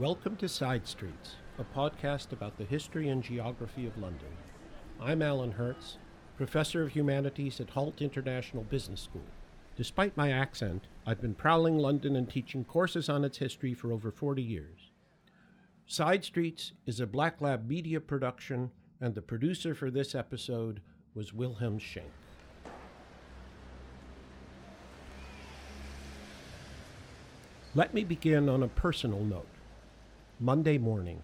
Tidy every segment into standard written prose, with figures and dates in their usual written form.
Welcome to Side Streets, a podcast about the history and geography of London. I'm Alan Hertz, Professor of Humanities at Hult International Business School. Despite my accent, I've been prowling London and teaching courses on its history for over 40 years. Side Streets is a Black Lab Media production, and the producer for this episode was Wilhelm Schenk. Let me begin on a personal note. Monday morning,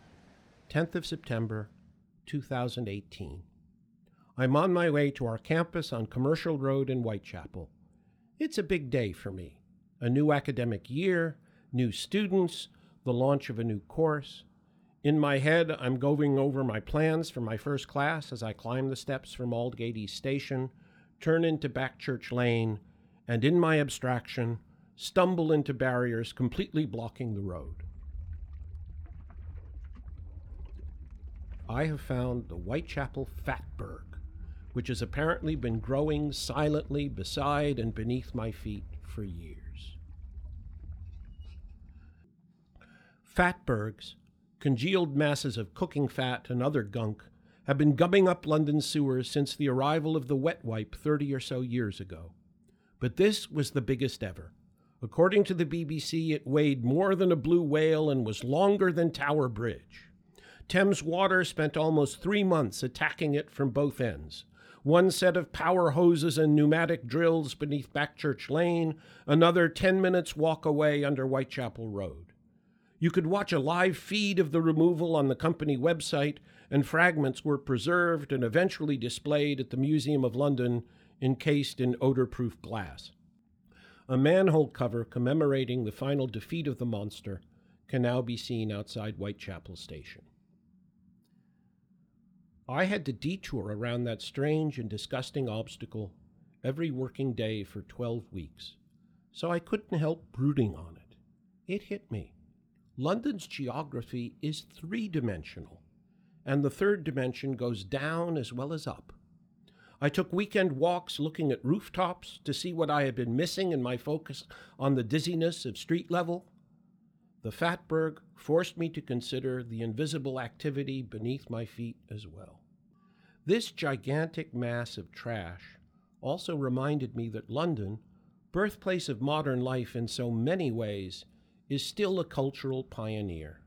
10th of September, 2018. I'm on my way to our campus on Commercial Road in Whitechapel. It's a big day for me. A new academic year, new students, the launch of a new course. In my head, I'm going over my plans for my first class as I climb the steps from Aldgate East Station, turn into Back Church Lane, and in my abstraction, stumble into barriers completely blocking the road. I have found the Whitechapel Fatberg, which has apparently been growing silently beside and beneath my feet for years. Fatbergs, congealed masses of cooking fat and other gunk, have been gumming up London sewers since the arrival of the wet wipe 30 or so years ago. But this was the biggest ever. According to the BBC, it weighed more than a blue whale and was longer than Tower Bridge. Thames Water spent almost 3 months attacking it from both ends. One set of power hoses and pneumatic drills beneath Backchurch Lane, another 10 minutes walk away under Whitechapel Road. You could watch a live feed of the removal on the company website, and fragments were preserved and eventually displayed at the Museum of London, encased in odor-proof glass. A manhole cover commemorating the final defeat of the monster can now be seen outside Whitechapel Station. I had to detour around that strange and disgusting obstacle every working day for 12 weeks, so I couldn't help brooding on it. It hit me. London's geography is three-dimensional, and the third dimension goes down as well as up. I took weekend walks looking at rooftops to see what I had been missing in my focus on the dizziness of street level. The Fatberg forced me to consider the invisible activity beneath my feet as well. This gigantic mass of trash also reminded me that London, birthplace of modern life in so many ways, is still a cultural pioneer.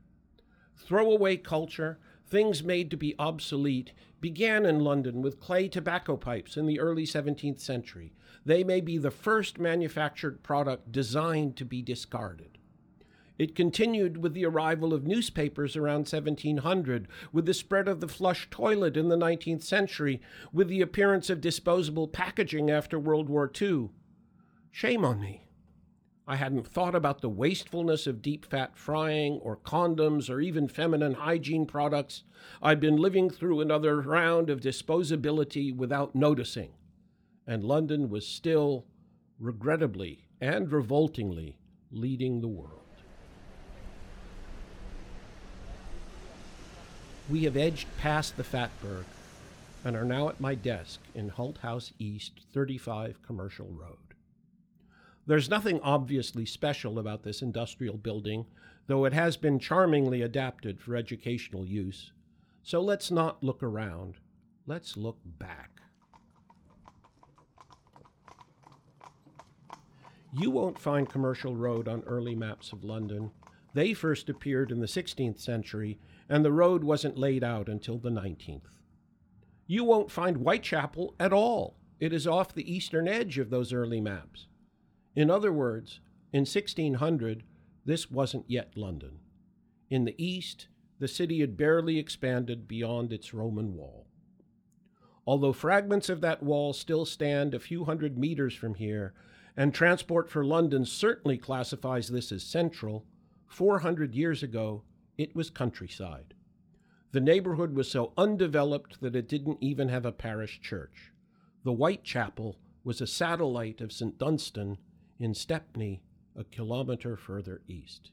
Throwaway culture, things made to be obsolete, began in London with clay tobacco pipes in the early 17th century. They may be the first manufactured product designed to be discarded. It continued with the arrival of newspapers around 1700, with the spread of the flush toilet in the 19th century, with the appearance of disposable packaging after World War II. Shame on me. I hadn't thought about the wastefulness of deep fat frying or condoms or even feminine hygiene products. I'd been living through another round of disposability without noticing. And London was still, regrettably and revoltingly, leading the world. We have edged past the Fatberg and are now at my desk in Hult House East, 35 Commercial Road. There's nothing obviously special about this industrial building, though it has been charmingly adapted for educational use. So let's not look around. Let's look back. You won't find Commercial Road on early maps of London. They first appeared in the 16th century, and the road wasn't laid out until the 19th. You won't find Whitechapel at all. It is off the eastern edge of those early maps. In other words, in 1600, this wasn't yet London. In the east, the city had barely expanded beyond its Roman wall. Although fragments of that wall still stand a few hundred meters from here, and Transport for London certainly classifies this as central, 400 years ago, it was countryside. The neighborhood was so undeveloped that it didn't even have a parish church. The Whitechapel was a satellite of St. Dunstan in Stepney, a kilometer further east.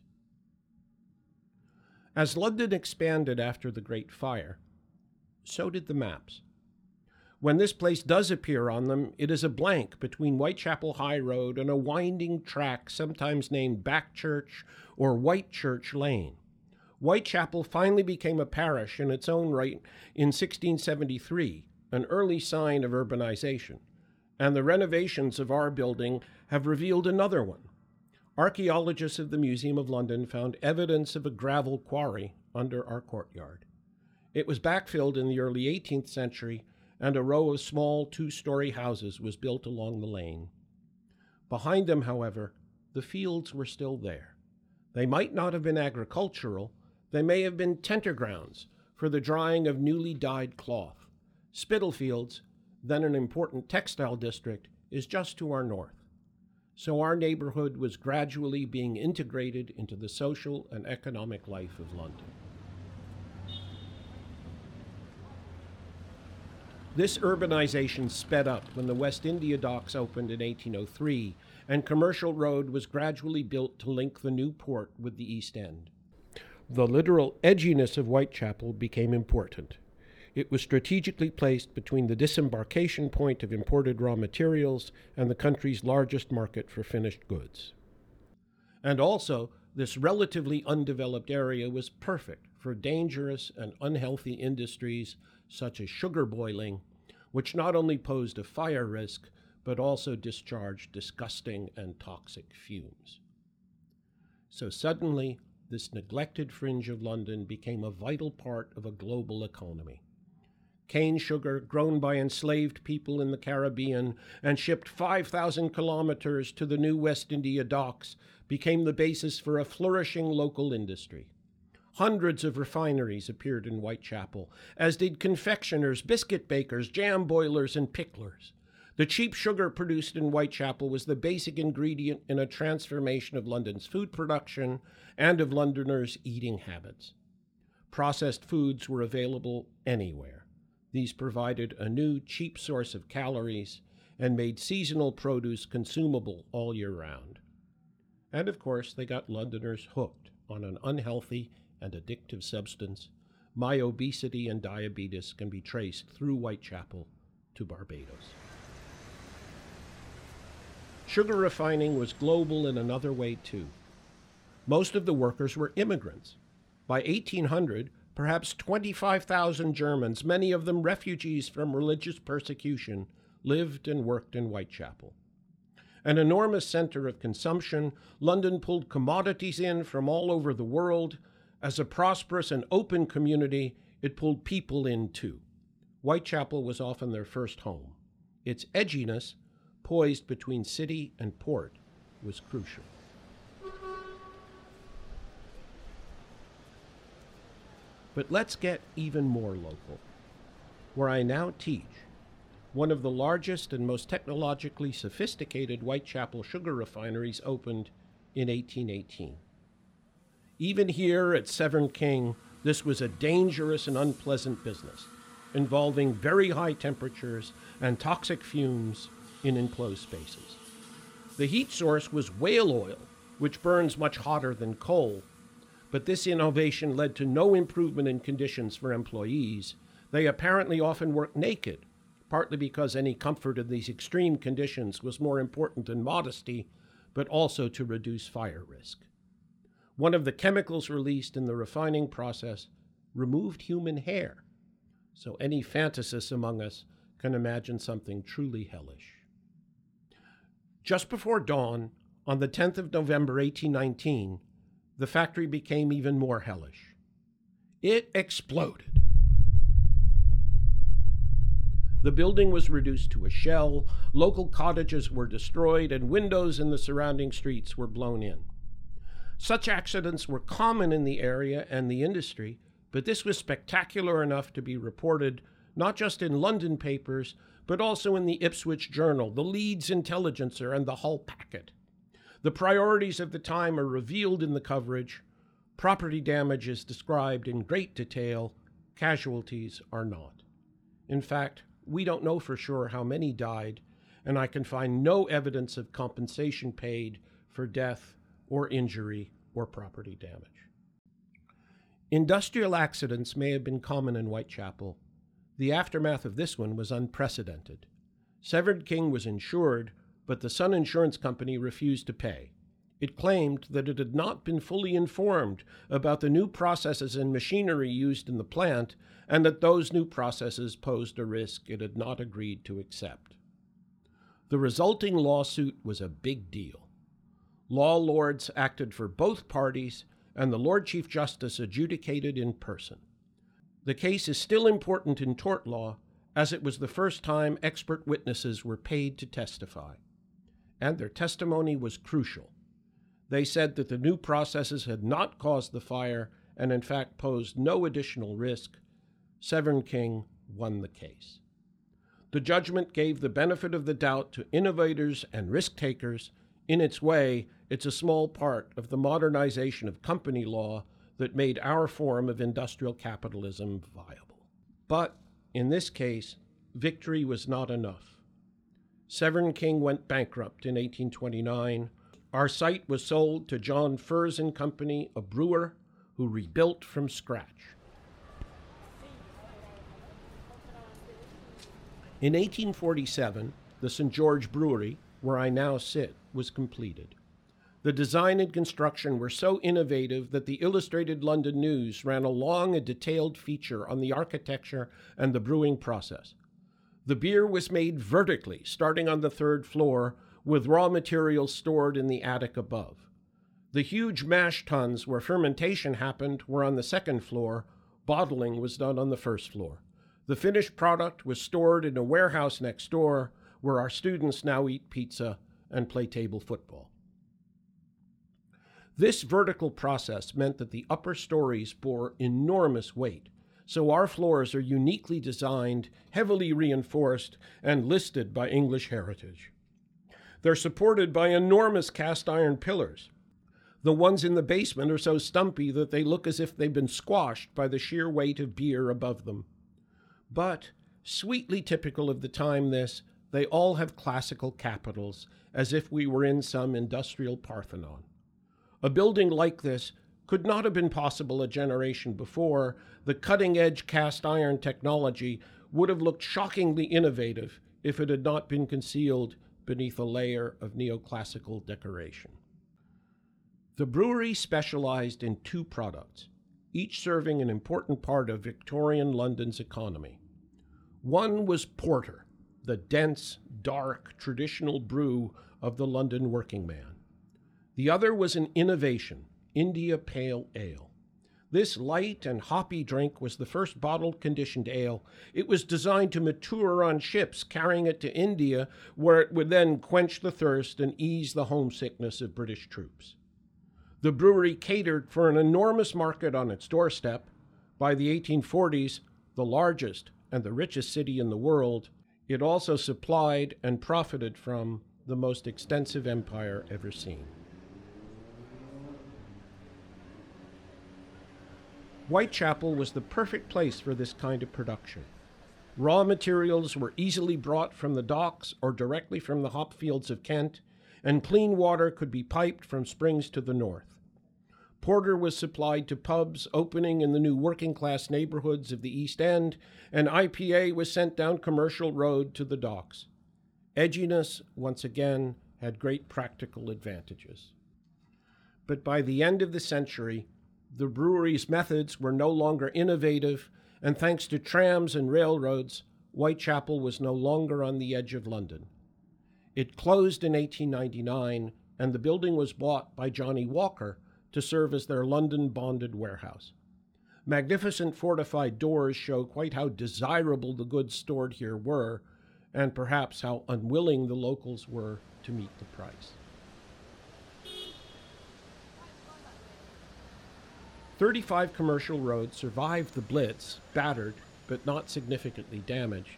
As London expanded after the Great Fire, so did the maps. When this place does appear on them, it is a blank between Whitechapel High Road and a winding track sometimes named Back Church or Whitechurch Lane. Whitechapel finally became a parish in its own right in 1673, an early sign of urbanization, and the renovations of our building have revealed another one. Archaeologists of the Museum of London found evidence of a gravel quarry under our courtyard. It was backfilled in the early 18th century, and a row of small two-story houses was built along the lane. Behind them, however, the fields were still there. They might not have been agricultural, they may have been tenter grounds for the drying of newly dyed cloth. Spitalfields, then an important textile district, is just to our north. So our neighborhood was gradually being integrated into the social and economic life of London. This urbanization sped up when the West India Docks opened in 1803, and Commercial Road was gradually built to link the new port with the East End. The literal edginess of Whitechapel became important. It was strategically placed between the disembarkation point of imported raw materials and the country's largest market for finished goods. And also, this relatively undeveloped area was perfect for dangerous and unhealthy industries such as sugar boiling, which not only posed a fire risk, but also discharged disgusting and toxic fumes. So suddenly, this neglected fringe of London became a vital part of a global economy. Cane sugar, grown by enslaved people in the Caribbean and shipped 5,000 kilometers to the new West India Docks, became the basis for a flourishing local industry. Hundreds of refineries appeared in Whitechapel, as did confectioners, biscuit bakers, jam boilers, and picklers. The cheap sugar produced in Whitechapel was the basic ingredient in a transformation of London's food production and of Londoners' eating habits. Processed foods were available anywhere. These provided a new, cheap source of calories and made seasonal produce consumable all year round. And of course, they got Londoners hooked on an unhealthy and addictive substance. My obesity and diabetes can be traced through Whitechapel to Barbados. Sugar refining was global in another way too. Most of the workers were immigrants. By 1800, perhaps 25,000 Germans, many of them refugees from religious persecution, lived and worked in Whitechapel. An enormous center of consumption, London pulled commodities in from all over the world. As a prosperous and open community, it pulled people in too. Whitechapel was often their first home. Its edginess, poised between city and port, was crucial. But let's get even more local. Where I now teach, one of the largest and most technologically sophisticated Whitechapel sugar refineries opened in 1818. Even here at Severn King, this was a dangerous and unpleasant business, involving very high temperatures and toxic fumes in enclosed spaces. The heat source was whale oil, which burns much hotter than coal, but this innovation led to no improvement in conditions for employees. They apparently often worked naked, partly because any comfort in these extreme conditions was more important than modesty, but also to reduce fire risk. One of the chemicals released in the refining process removed human hair, so any fantasist among us can imagine something truly hellish. Just before dawn, on the 10th of November 1819, the factory became even more hellish. It exploded. The building was reduced to a shell, local cottages were destroyed, and windows in the surrounding streets were blown in. Such accidents were common in the area and the industry, but this was spectacular enough to be reported not just in London papers, but also in the Ipswich Journal, the Leeds Intelligencer, and the Hull Packet. The priorities of the time are revealed in the coverage. Property damage is described in great detail. Casualties are not. In fact, we don't know for sure how many died, and I can find no evidence of compensation paid for death or injury, or property damage. Industrial accidents may have been common in Whitechapel. The aftermath of this one was unprecedented. Severn King was insured, but the Sun Insurance Company refused to pay. It claimed that it had not been fully informed about the new processes and machinery used in the plant, and that those new processes posed a risk it had not agreed to accept. The resulting lawsuit was a big deal. Law lords acted for both parties, and the Lord Chief Justice adjudicated in person. The case is still important in tort law, as it was the first time expert witnesses were paid to testify, and their testimony was crucial. They said that the new processes had not caused the fire and in fact posed no additional risk. Seven King won the case. The judgment gave the benefit of the doubt to innovators and risk-takers. In its way, it's a small part of the modernization of company law that made our form of industrial capitalism viable. But in this case, victory was not enough. Seven King went bankrupt in 1829. Our site was sold to John Furze and Company, a brewer who rebuilt from scratch. In 1847, the St. George Brewery, where I now sit, was completed. The design and construction were so innovative that the Illustrated London News ran a long and detailed feature on the architecture and the brewing process. The beer was made vertically, starting on the third floor, with raw materials stored in the attic above. The huge mash tuns where fermentation happened were on the second floor. Bottling was done on the first floor. The finished product was stored in a warehouse next door, where our students now eat pizza and play table football. This vertical process meant that the upper stories bore enormous weight, so our floors are uniquely designed, heavily reinforced, and listed by English Heritage. They're supported by enormous cast iron pillars. The ones in the basement are so stumpy that they look as if they've been squashed by the sheer weight of beer above them. But, sweetly typical of the time this, they all have classical capitals, as if we were in some industrial Parthenon. A building like this could not have been possible a generation before. The cutting-edge cast iron technology would have looked shockingly innovative if it had not been concealed beneath a layer of neoclassical decoration. The brewery specialized in two products, each serving an important part of Victorian London's economy. One was porter, the dense, dark, traditional brew of the London working man. The other was an innovation, India Pale Ale. This light and hoppy drink was the first bottled conditioned ale. It was designed to mature on ships, carrying it to India, where it would then quench the thirst and ease the homesickness of British troops. The brewery catered for an enormous market on its doorstep. By the 1840s, the largest and the richest city in the world, it also supplied and profited from the most extensive empire ever seen. Whitechapel was the perfect place for this kind of production. Raw materials were easily brought from the docks or directly from the hop fields of Kent, and clean water could be piped from springs to the north. Porter was supplied to pubs opening in the new working-class neighborhoods of the East End, and IPA was sent down Commercial Road to the docks. Edginess, once again, had great practical advantages. But by the end of the century, the brewery's methods were no longer innovative, and thanks to trams and railroads, Whitechapel was no longer on the edge of London. It closed in 1899, and the building was bought by Johnnie Walker to serve as their London bonded warehouse. Magnificent fortified doors show quite how desirable the goods stored here were, and perhaps how unwilling the locals were to meet the price. 35 Commercial Road survived the Blitz, battered, but not significantly damaged.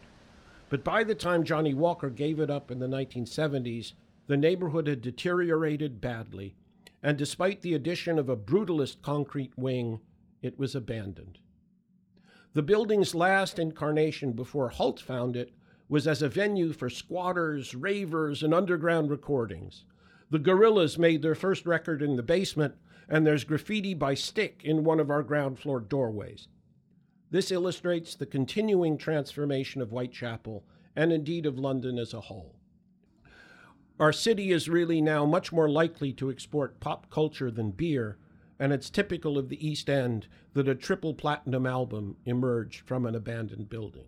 But by the time Johnnie Walker gave it up in the 1970s, the neighborhood had deteriorated badly, and despite the addition of a brutalist concrete wing, it was abandoned. The building's last incarnation before Hult found it was as a venue for squatters, ravers, and underground recordings. The Gorillaz made their first record in the basement, and there's graffiti by Stik in one of our ground floor doorways. This illustrates the continuing transformation of Whitechapel, and indeed of London as a whole. Our city is really now much more likely to export pop culture than beer, and it's typical of the East End that a triple platinum album emerged from an abandoned building.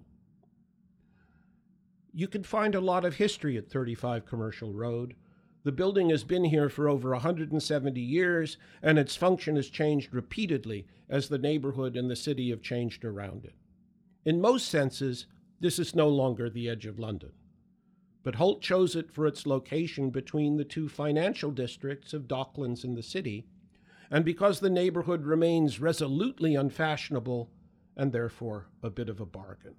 You can find a lot of history at 35 Commercial Road. The building has been here for over 170 years, and its function has changed repeatedly as the neighborhood and the city have changed around it. In most senses, this is no longer the edge of London. But Hult chose it for its location between the two financial districts of Docklands and the city, and because the neighborhood remains resolutely unfashionable and therefore a bit of a bargain.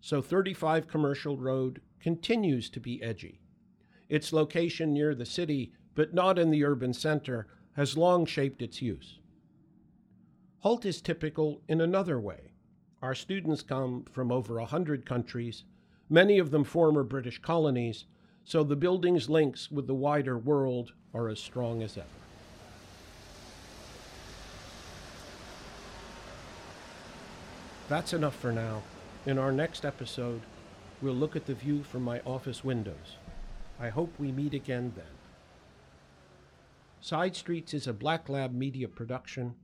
So 35 Commercial Road continues to be edgy. Its location near the city, but not in the urban center, has long shaped its use. Hult is typical in another way. Our students come from over 100 countries, many of them former British colonies, so the building's links with the wider world are as strong as ever. That's enough for now. In our next episode, we'll look at the view from my office windows. I hope we meet again then. Side Streets is a Black Lab Media production,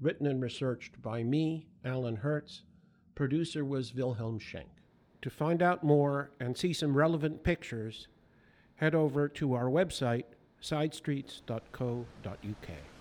written and researched by me, Alan Hertz. Producer was Wilhelm Schenk. To find out more and see some relevant pictures, head over to our website, sidestreets.co.uk.